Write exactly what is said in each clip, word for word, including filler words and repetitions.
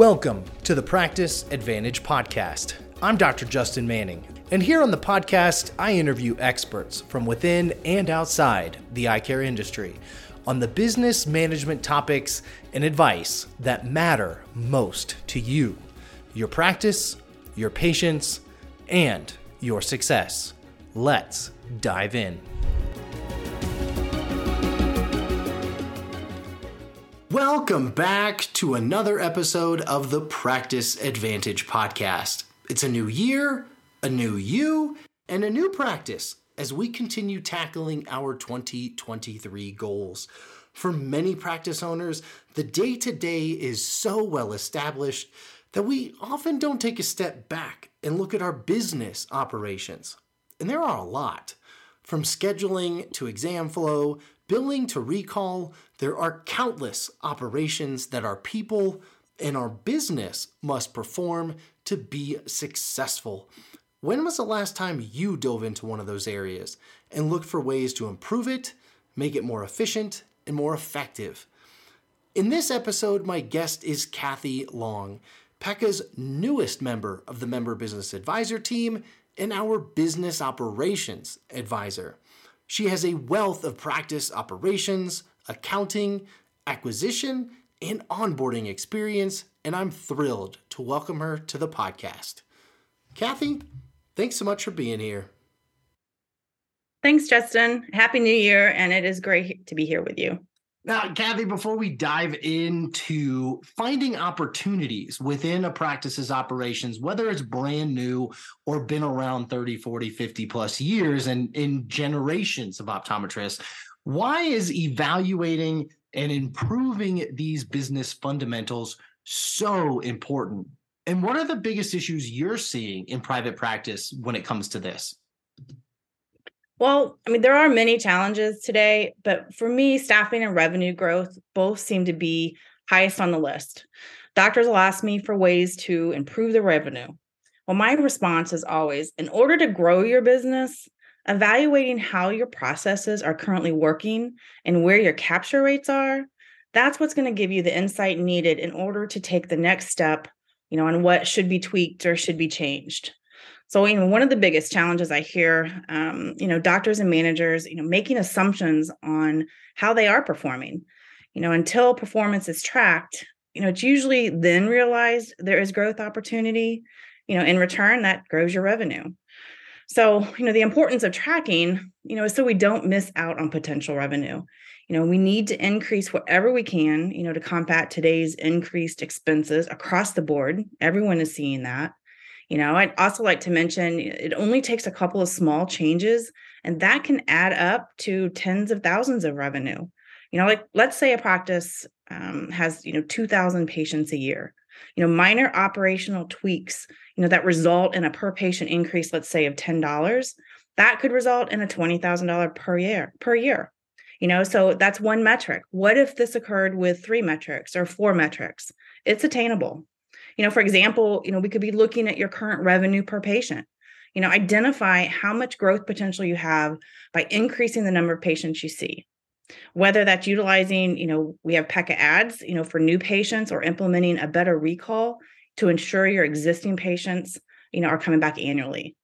Welcome to the Practice Advantage Podcast. I'm Doctor Justin Manning, and here on the podcast, I interview experts from within and outside the eye care industry on the business management topics and advice that matter most to you, your practice, your patients, and your success. Let's dive in. Welcome back to another episode of the Practice Advantage Podcast. It's a new year, a new you, and a new practice as we continue tackling our twenty twenty-three goals. For many practice owners, the day-to-day is so well established that we often don't take a step back and look at our business operations. And there are a lot. From scheduling to exam flow, billing to recall, there are countless operations that our people and our business must perform to be successful. When was the last time you dove into one of those areas and looked for ways to improve it, make it more efficient, and more effective? In this episode, my guest is Kathy Long, PECA's newest member of the Member Business Advisor team and our Business Operations Advisor. She has a wealth of practice operations, accounting, acquisition, and onboarding experience, and I'm thrilled to welcome her to the podcast. Kathy, thanks so much for being here. Thanks, Justin. Happy New Year, and it is great to be here with you. Now, Kathy, before we dive into finding opportunities within a practice's operations, whether it's brand new or been around thirty, forty, fifty plus years and in generations of optometrists, why is evaluating and improving these business fundamentals so important? And what are the biggest issues you're seeing in private practice when it comes to this? Well, I mean, there are many challenges today, but for me, staffing and revenue growth both seem to be highest on the list. Doctors will ask me for ways to improve the revenue. Well, my response is always, in order to grow your business, evaluating how your processes are currently working and where your capture rates are, that's what's going to give you the insight needed in order to take the next step, you know, on what should be tweaked or should be changed. So, you know, one of the biggest challenges I hear, um, you know, doctors and managers, you know, making assumptions on how they are performing, you know, until performance is tracked, you know, it's usually then realized there is growth opportunity, you know, in return that grows your revenue. So, you know, the importance of tracking, you know, is so we don't miss out on potential revenue. You know, we need to increase whatever we can, you know, to combat today's increased expenses across the board. Everyone is seeing that. You know, I'd also like to mention it only takes a couple of small changes, and that can add up to tens of thousands of revenue. You know, like let's say a practice um, has, you know, two thousand patients a year. You know, minor operational tweaks, you know, that result in a per patient increase, let's say of ten dollars, that could result in a twenty thousand dollars per year, per year. You know, so that's one metric. What if this occurred with three metrics or four metrics? It's attainable. You know, for example, you know, we could be looking at your current revenue per patient, you know, identify how much growth potential you have by increasing the number of patients you see, whether that's utilizing, you know, we have PECA ads, you know, for new patients or implementing a better recall to ensure your existing patients, you know, are coming back annually.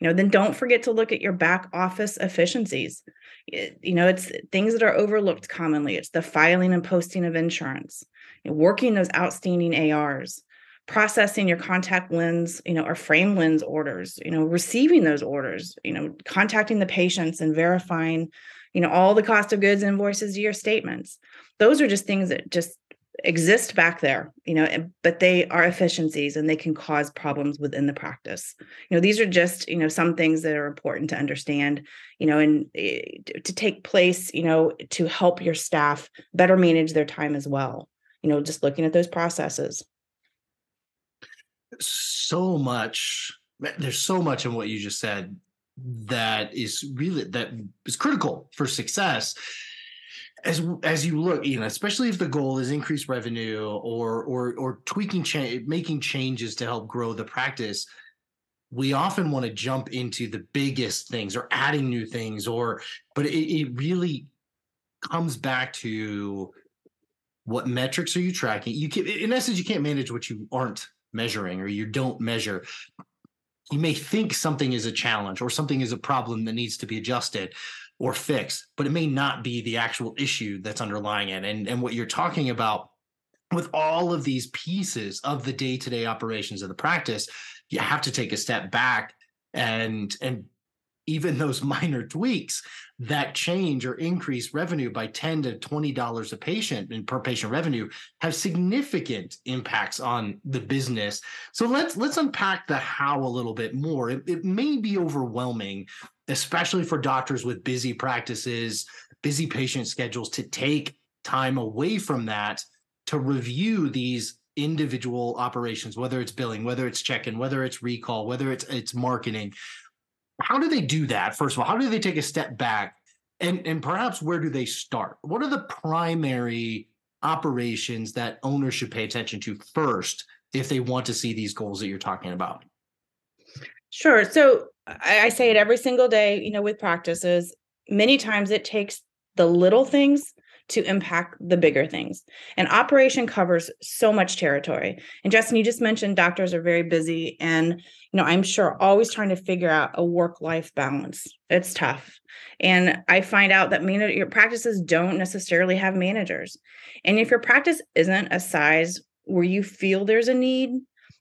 You know, then don't forget to look at your back office efficiencies. It, you know, it's things that are overlooked commonly. It's the filing and posting of insurance, you know, working those outstanding A Rs. Processing your contact lens, you know, or frame lens orders, you know, receiving those orders, you know, contacting the patients and verifying, you know, all the cost of goods invoices to your statements. Those are just things that just exist back there, you know, but they are efficiencies and they can cause problems within the practice. You know, these are just, you know, some things that are important to understand, you know, and to take place, you know, to help your staff better manage their time as well. You know, just looking at those processes. So much, there's so much in what you just said that is really, that is critical for success. As as you look, you know, especially if the goal is increased revenue or or or tweaking, cha- making changes to help grow the practice, we often want to jump into the biggest things or adding new things, or but it, it really comes back to What metrics are you tracking? You can, in essence, you can't manage what you aren't measuring or you don't measure. You may think something is a challenge or something is a problem that needs to be adjusted or fixed, but it may not be the actual issue that's underlying it. And, and what you're talking about with all of these pieces of the day-to-day operations of the practice, you have to take a step back and, and even those minor tweaks that change or increase revenue by ten to twenty dollars a patient and per patient revenue have significant impacts on the business. So let's let's unpack the how a little bit more. It, it may be overwhelming, especially for doctors with busy practices, busy patient schedules, to take time away from that to review these individual operations, whether it's billing, whether it's check-in, whether it's recall, whether it's it's marketing. How do they do that? First of all, how do they take a step back? And, and perhaps where do they start? What are the primary operations that owners should pay attention to first if they want to see these goals that you're talking about? Sure. So I, I say it every single day, you know, with practices, many times it takes the little things to impact the bigger things. And operation covers so much territory. And Justin, you just mentioned doctors are very busy and, you know, I'm sure always trying to figure out a work-life balance. It's tough. And I find out that man- your practices don't necessarily have managers. And if your practice isn't a size where you feel there's a need,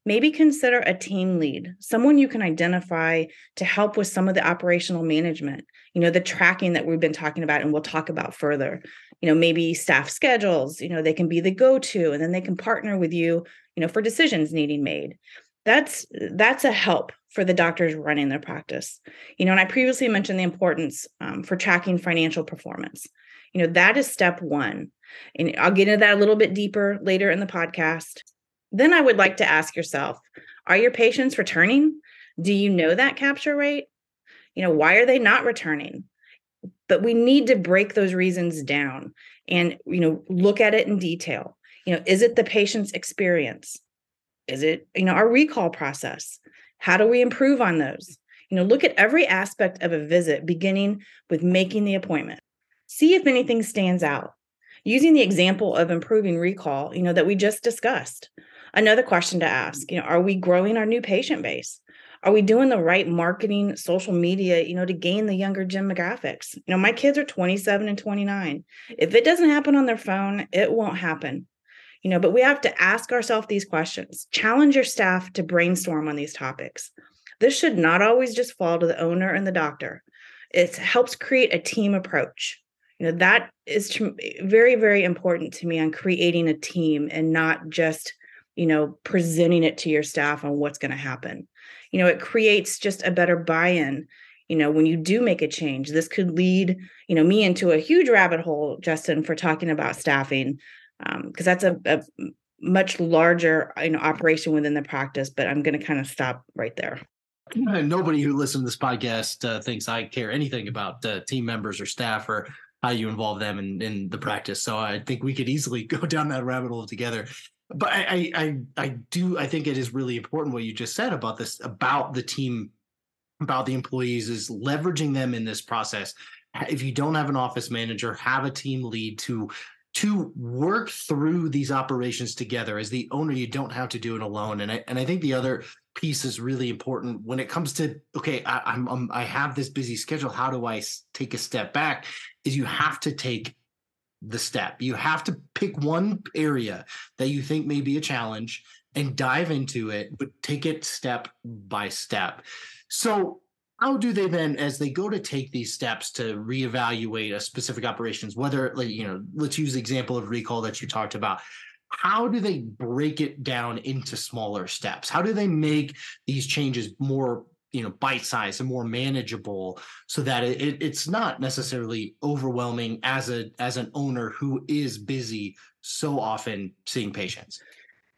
maybe consider a team lead, someone you can identify to help with some of the operational management, you know, the tracking that we've been talking about and we'll talk about further. You know, maybe staff schedules, you know, they can be the go-to and then they can partner with you, you know, for decisions needing made. That's, that's a help for the doctors running their practice. You know, and I previously mentioned the importance um, for tracking financial performance. You know, that is step one. And I'll get into that a little bit deeper later in the podcast. Then I would like to ask yourself, are your patients returning? Do you know that capture rate? You know, why are they not returning? But we need to break those reasons down and, you know, look at it in detail. You know, is it the patient's experience? Is it, you know, our recall process? How do we improve on those? You know, look at every aspect of a visit, beginning with making the appointment. See if anything stands out. Using the example of improving recall, you know, that we just discussed. Another question to ask, you know, are we growing our new patient base? Are we doing the right marketing, social media, you know, to gain the younger demographics? You know, my kids are twenty-seven and twenty-nine. If it doesn't happen on their phone, it won't happen. You know, but we have to ask ourselves these questions. Challenge your staff to brainstorm on these topics. This should not always just fall to the owner and the doctor. It helps create a team approach. You know, that is very, very important to me on creating a team and not just, you know, presenting it to your staff on what's going to happen. You know, it creates just a better buy-in. You know, when you do make a change, this could lead, you know, me into a huge rabbit hole, Justin, for talking about staffing, because um, that's a, a much larger, you know, operation within the practice. But I'm going to kind of stop right there. Nobody who listens to this podcast uh, thinks I care anything about uh, team members or staff or how you involve them in, in the practice. So I think we could easily go down that rabbit hole together. But I, I, I do, I think it is really important what you just said about this, about the team, about the employees, is leveraging them in this process. If you don't have an office manager, have a team lead to, to work through these operations together. As the owner, you don't have to do it alone. And I, and I think the other piece is really important when it comes to, okay, I, I'm, I'm, I have this busy schedule. How do I take a step back? Is you have to take the step. You have to pick one area that you think may be a challenge and dive into it, but take it step by step. So how do they then, as they go to take these steps to reevaluate a specific operations, whether, like, you know, let's use the example of recall that you talked about. How do they break it down into smaller steps? How do they make these changes more, you know, bite-sized and more manageable, so that it, it's not necessarily overwhelming as a as an owner who is busy so often seeing patients?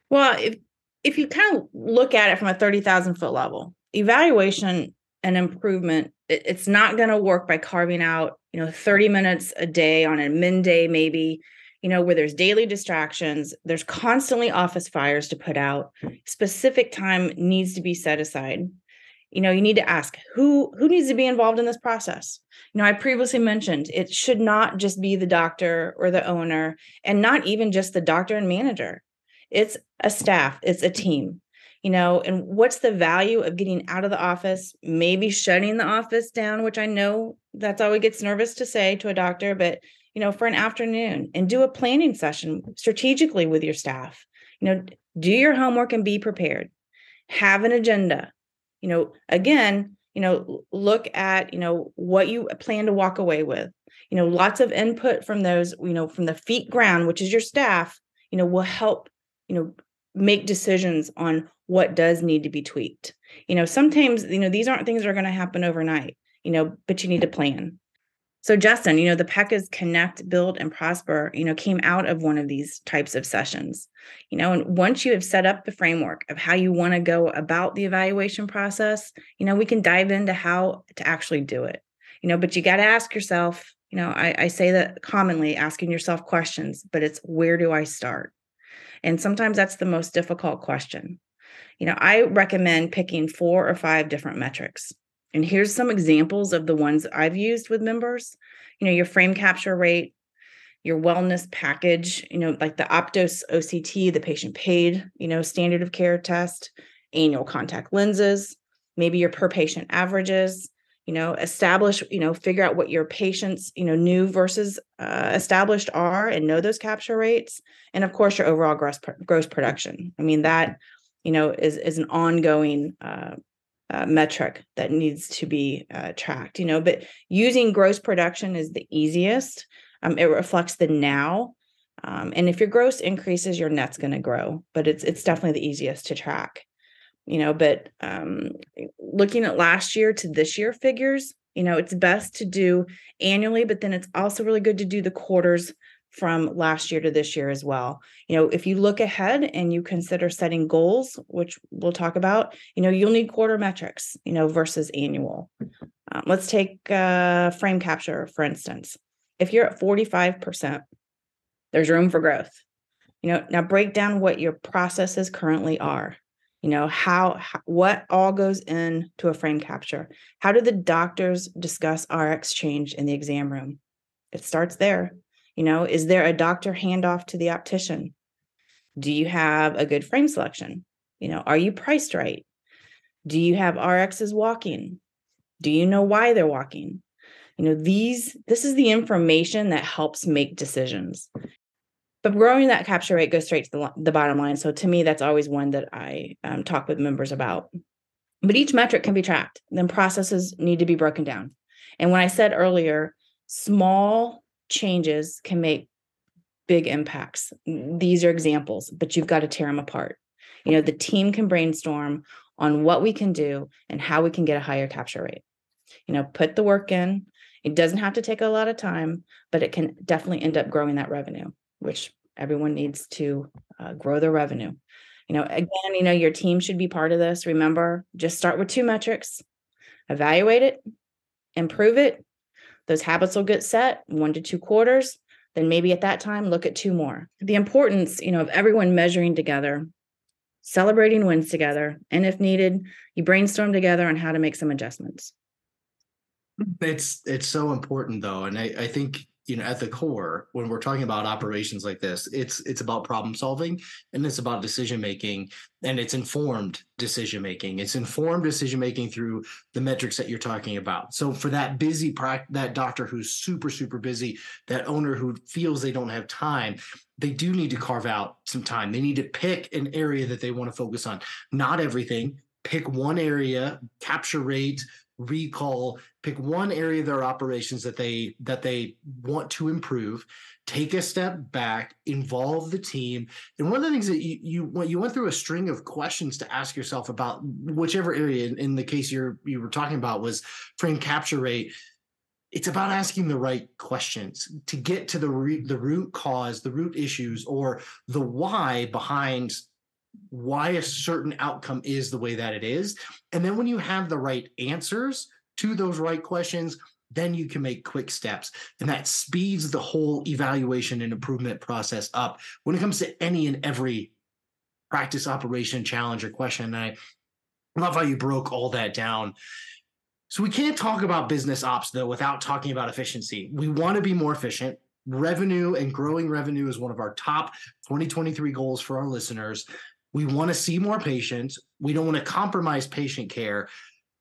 Well, if if you kind of look at it from a thirty thousand foot level, evaluation and improvement, it, it's not going to work by carving out, you know, thirty minutes a day on a min day, maybe, you know, where there's daily distractions, there's constantly office fires to put out. Specific time needs to be set aside. You know, you need to ask who, who needs to be involved in this process. You know, I previously mentioned it should not just be the doctor or the owner, and not even just the doctor and manager. It's a staff, it's a team, you know, and what's the value of getting out of the office, maybe shutting the office down, which I know that's always gets nervous to say to a doctor, but, you know, for an afternoon, and do a planning session strategically with your staff. You know, do your homework and be prepared. Have an agenda. You know, again, you know, look at, you know, what you plan to walk away with. You know, lots of input from those, you know, from the feet ground, which is your staff, you know, will help, you know, make decisions on what does need to be tweaked. You know, sometimes, you know, these aren't things that are going to happen overnight, you know, but you need to plan. So Justin, you know, the PECAs Connect, Build and Prosper, you know, came out of one of these types of sessions, you know, and once you have set up the framework of how you want to go about the evaluation process, you know, we can dive into how to actually do it, you know, but you got to ask yourself, you know, I, I say that commonly asking yourself questions, but it's where do I start? And sometimes that's the most difficult question. You know, I recommend picking four or five different metrics. And here's some examples of the ones I've used with members. You know, your frame capture rate, your wellness package, you know, like the Optos O C T, the patient paid, you know, standard of care test, annual contact lenses, maybe your per patient averages, you know, establish, you know, figure out what your patients, you know, new versus uh, established are and know those capture rates. And of course, your overall gross, gross production. I mean, that, you know, is, is an ongoing uh Uh, metric that needs to be uh, tracked, you know, but using gross production is the easiest. Um, it reflects the now. Um, and if your gross increases, your net's going to grow, but it's, it's definitely the easiest to track, you know, but um, looking at last year to this year figures, you know, it's best to do annually, but then it's also really good to do the quarters from last year to this year as well. You know, if you look ahead and you consider setting goals, which we'll talk about, you know, you'll need quarter metrics, you know, versus annual. Um, let's take uh, frame capture, for instance. If you're at forty-five percent, there's room for growth. You know, now break down what your processes currently are. You know, how, how what all goes into a frame capture. How do the doctors discuss R X change in the exam room? It starts there. You know, is there a doctor handoff to the optician? Do you have a good frame selection? You know, are you priced right? Do you have R Xs walking? Do you know why they're walking? You know, these, this is the information that helps make decisions. But growing that capture rate goes straight to the, the bottom line. So to me, that's always one that I um, talk with members about. But each metric can be tracked. Then processes need to be broken down. And when I said earlier, small changes can make big impacts. These are examples, but you've got to tear them apart. You know, the team can brainstorm on what we can do and how we can get a higher capture rate. You know, put the work in. It doesn't have to take a lot of time, but it can definitely end up growing that revenue, which everyone needs to uh, grow their revenue. You know, again, you know, your team should be part of this. Remember, just start with two metrics, evaluate it, improve it. Those habits will get set one to two quarters. Then maybe at that time, look at two more. The importance, you know, of everyone measuring together, celebrating wins together, and if needed, you brainstorm together on how to make some adjustments. It's it's so important though. And I, I think, you know, at the core, when we're talking about operations like this, it's it's about problem solving and it's about decision making, and it's informed decision making. It's informed decision making through the metrics that you're talking about. So for that busy practice, that doctor who's super super busy, that owner who feels they don't have time, they do need to carve out some time. They need to pick an area that they want to focus on. Not everything. Pick one area. Capture rate. Recall, pick one area of their operations that they that they want to improve, take a step back, involve the team. And one of the things that you you went you went through a string of questions to ask yourself about whichever area, in, in the case you're you were talking about was frame capture rate. It's about asking the right questions to get to the re, the root cause, the root issues, or the why behind why a certain outcome is the way that it is. And then when you have the right answers to those right questions, then you can make quick steps. And that speeds the whole evaluation and improvement process up when it comes to any and every practice operation challenge or question. And I I love how you broke all that down. So we can't talk about business ops, though, without talking about efficiency. We want to be more efficient. Revenue and growing revenue is one of our top twenty twenty-three goals for our listeners. We want to see more patients. We don't want to compromise patient care.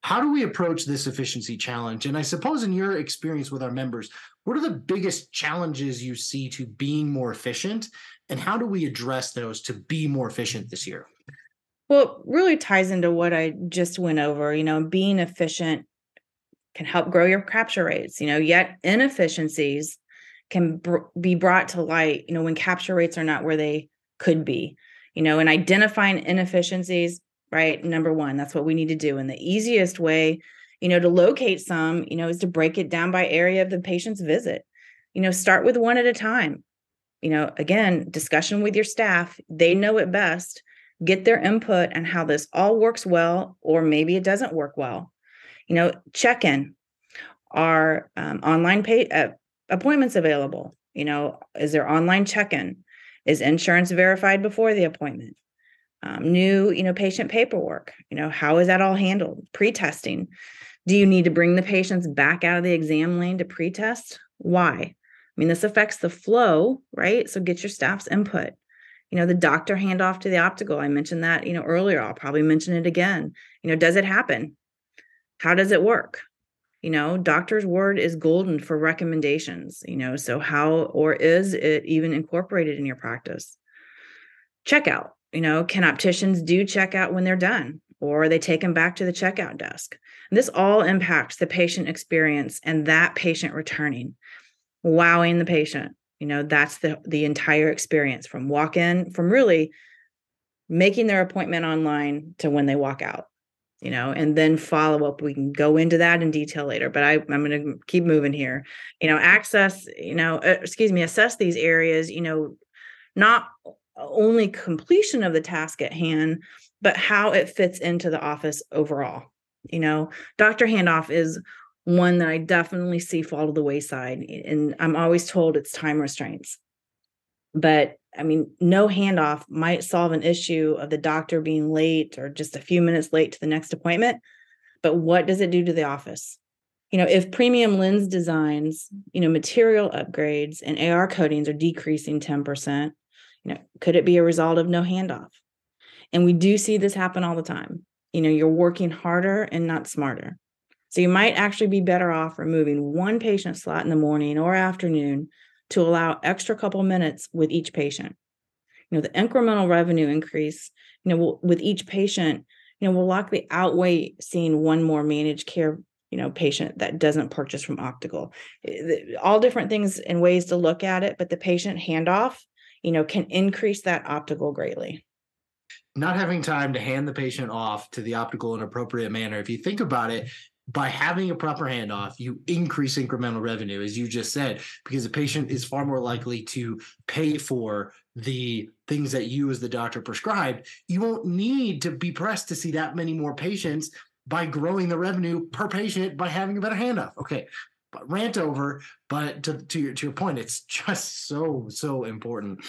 How do we approach this efficiency challenge? And I suppose in your experience with our members, what are the biggest challenges you see to being more efficient? And how do we address those to be more efficient this year? Well, it really ties into what I just went over. You know, being efficient can help grow your capture rates, you know, yet inefficiencies can br- be brought to light, you know, when capture rates are not where they could be, you know, and identifying inefficiencies, right? Number one, that's what we need to do. And the easiest way, you know, to locate some, you know, is to break it down by area of the patient's visit, you know, start with one at a time, you know, again, discussion with your staff, they know it best, get their input on how this all works well, or maybe it doesn't work well. You know, check in, are um, online pay, uh, appointments available? You know, is there online check-in? Is insurance verified before the appointment? Um, new, you know, patient paperwork, you know, how is that all handled? Pre-testing. Do you need to bring the patients back out of the exam lane to pre-test? Why? I mean, this affects the flow, right? So get your staff's input. You know, the doctor handoff to the optical. I mentioned that, you know, earlier. I'll probably mention it again. You know, does it happen? How does it work? You know, doctor's word is golden for recommendations, you know, so how, or is it even incorporated in your practice? Checkout, you know, can opticians do checkout when they're done, or are they taken back to the checkout desk? And this all impacts the patient experience and that patient returning, wowing the patient. You know, that's the, the entire experience from walk in, from really making their appointment online to when they walk out. You know, and then follow up. We can go into that in detail later, but I, I'm going to keep moving here. You know, access, you know, uh, excuse me, assess these areas, you know, not only completion of the task at hand, but how it fits into the office overall. You know, doctor handoff is one that I definitely see fall to the wayside. And I'm always told it's time restraints. But I mean, no handoff might solve an issue of the doctor being late or just a few minutes late to the next appointment. But what does it do to the office? You know, if premium lens designs, you know, material upgrades and A R coatings are decreasing ten percent, you know, could it be a result of no handoff? And we do see this happen all the time. You know, you're working harder and not smarter. So you might actually be better off removing one patient slot in the morning or afternoon to allow extra couple minutes with each patient. You know, the incremental revenue increase, you know, will, with each patient, you know, will likely outweigh seeing one more managed care, you know, patient that doesn't purchase from Optical. All different things and ways to look at it, but the patient handoff, you know, can increase that Optical greatly. Not having time to hand the patient off to the Optical in an appropriate manner. If you think about it, by having a proper handoff, you increase incremental revenue, as you just said, because the patient is far more likely to pay for the things that you as the doctor prescribed. You won't need to be pressed to see that many more patients by growing the revenue per patient by having a better handoff. Okay, but rant over, but to, to, your, to your point, it's just so, so important.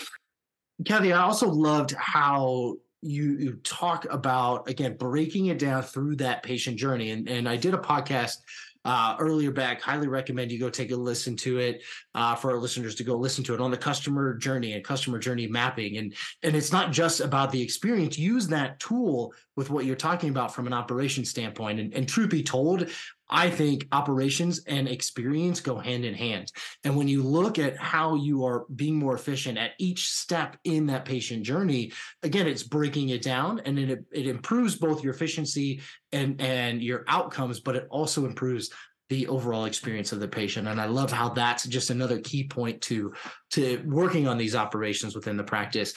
Kathy, I also loved how You, you talk about, again, breaking it down through that patient journey. And, and I did a podcast uh, earlier back. Highly recommend you go take a listen to it uh, for our listeners to go listen to it on the customer journey and customer journey mapping. And, and it's not just about the experience. Use that tool with what you're talking about from an operations standpoint. And, and truth be told, I think operations and experience go hand in hand. And when you look at how you are being more efficient at each step in that patient journey, again, it's breaking it down, and it, it improves both your efficiency and, and your outcomes, but it also improves the overall experience of the patient. And I love how that's just another key point to, to working on these operations within the practice.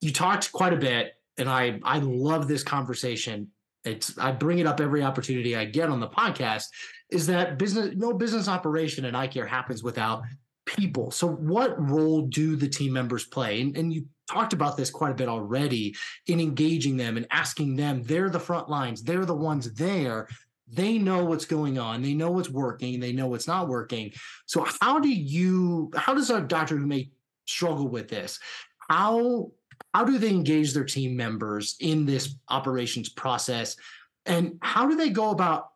You talked quite a bit, and I, I love this conversation. It's, I bring it up every opportunity I get on the podcast, is that business, no business operation in eye care happens without people. So what role do the team members play? And, and you talked about this quite a bit already in engaging them and asking them. They're the front lines. They're the ones there. They know what's going on. They know what's working. They know what's not working. So how do you, how does a doctor who may struggle with this, how How do they engage their team members in this operations process And how do they go about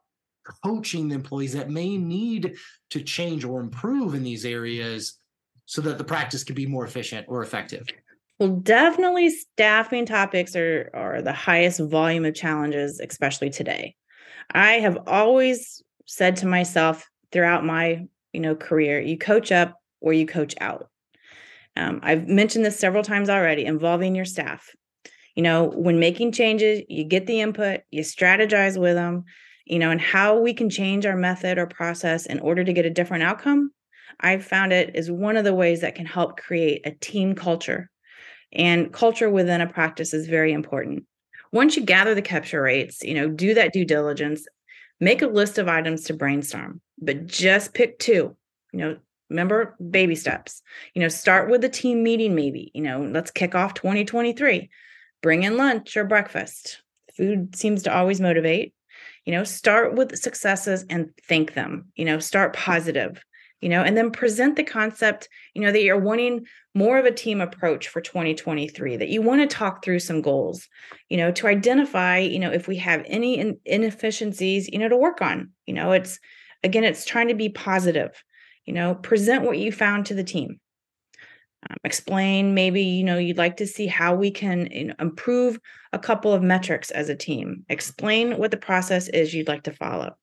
coaching the employees that may need to change or improve in these areas so that the practice can be more efficient or effective? Well, definitely staffing topics are, are the highest volume of challenges, especially today. I have always said to myself throughout my, you know, career, you coach up or you coach out. Um, I've mentioned this several times already, involving your staff. You know, when making changes, you get the input, you strategize with them, you know, and how we can change our method or process in order to get a different outcome. I've found it is one of the ways that can help create a team culture. And culture within a practice is very important. Once you gather the capture rates, you know, do that due diligence, make a list of items to brainstorm, but just pick two, you know, remember baby steps, you know, start with a team meeting, maybe, you know, let's kick off twenty twenty-three, bring in lunch or breakfast. Food seems to always motivate, you know, start with successes and thank them, you know, start positive, you know, and then present the concept, you know, that you're wanting more of a team approach for twenty twenty-three, that you want to talk through some goals, you know, to identify, you know, if we have any in- inefficiencies, you know, to work on, you know, it's, again, it's trying to be positive, you know, present what you found to the team, um, explain, maybe, you know, you'd like to see how we can, you know, improve a couple of metrics as a team, explain what the process is you'd like to follow.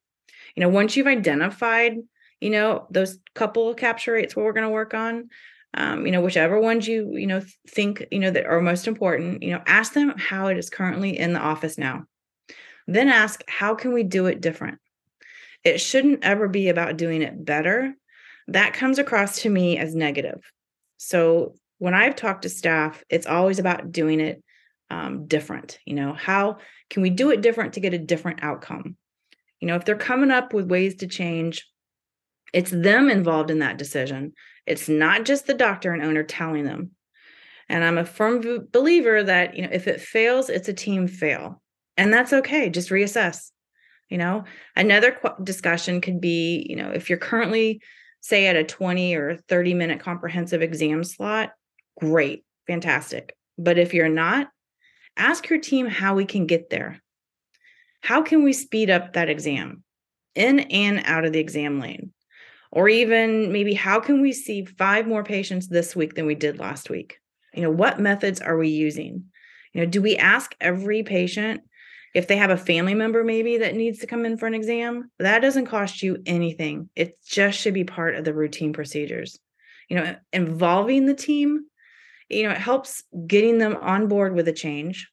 You know, once you've identified, you know, those couple of capture rates, what we're going to work on, um, you know, whichever ones you, you know, think, you know, that are most important, you know, ask them how it is currently in the office now. Then ask, how can we do it different? It shouldn't ever be about doing it better. That comes across to me as negative. So when I've talked to staff, it's always about doing it um, different. You know, how can we do it different to get a different outcome? You know, if they're coming up with ways to change, it's them involved in that decision. It's not just the doctor and owner telling them. And I'm a firm believer that, you know, if it fails, it's a team fail. And that's okay. Just reassess. You know, another qu- discussion could be, you know, if you're currently, say, at a twenty or thirty minute comprehensive exam slot, great, fantastic. But if you're not, ask your team how we can get there. How can we speed up that exam in and out of the exam lane? Or even maybe how can we see five more patients this week than we did last week? You know, what methods are we using? You know, do we ask every patient if they have a family member maybe that needs to come in for an exam? That doesn't cost you anything. It just should be part of the routine procedures. You know, involving the team, you know, it helps getting them on board with a change.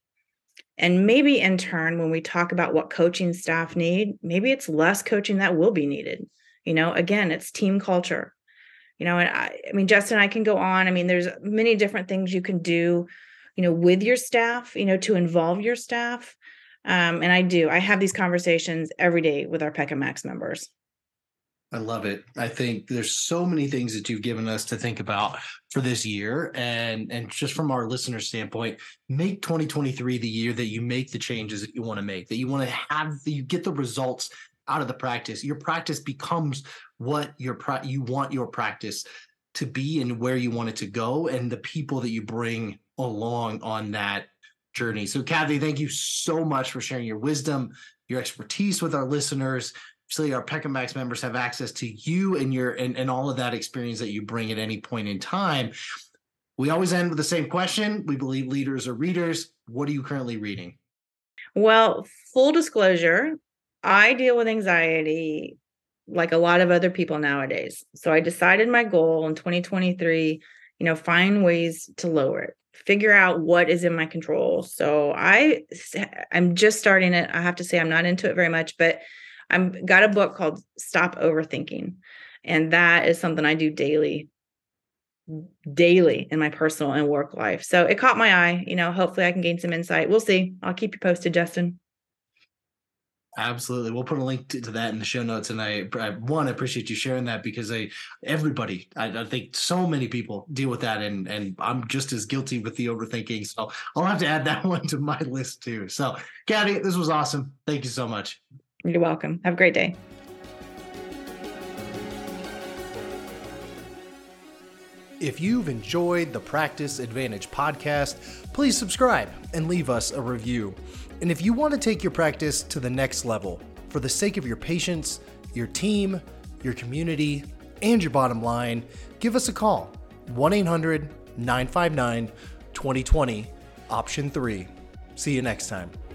And maybe in turn, when we talk about what coaching staff need, maybe it's less coaching that will be needed. You know, again, it's team culture, you know, and I, I mean, Justin, I can go on. I mean, there's many different things you can do, you know, with your staff, you know, to involve your staff. Um, and I do, I have these conversations every day with our P E C A Max members. I love it. I think there's so many things that you've given us to think about for this year. And, and just from our listener standpoint, make twenty twenty-three the year that you make the changes that you want to make, that you want to have, you get the results out of the practice. Your practice becomes what your pra- you want your practice to be and where you want it to go, and the people that you bring along on that journey. So, Kathy, thank you so much for sharing your wisdom, your expertise with our listeners, so that our P E C A Max members have access to you and your and, and all of that experience that you bring at any point in time. We always end with the same question. We believe leaders are readers. What are you currently reading? Well, full disclosure, I deal with anxiety like a lot of other people nowadays. So I decided my goal in twenty twenty-three, you know, find ways to lower it, figure out what is in my control. So I, I'm just starting it. I have to say I'm not into it very much, but I've got a book called Stop Overthinking. And that is something I do daily, daily in my personal and work life. So it caught my eye, you know, hopefully I can gain some insight. We'll see. I'll keep you posted, Justin. Absolutely. We'll put a link to, to that in the show notes. And I, I one, I appreciate you sharing that because I, everybody, I, I think so many people deal with that, and, and I'm just as guilty with the overthinking. So I'll have to add that one to my list too. So Kathy, this was awesome. Thank you so much. You're welcome. Have a great day. If you've enjoyed the Practice Advantage podcast, please subscribe and leave us a review. And if you want to take your practice to the next level, for the sake of your patients, your team, your community, and your bottom line, give us a call, one eight hundred nine five nine two zero two zero, option three. See you next time.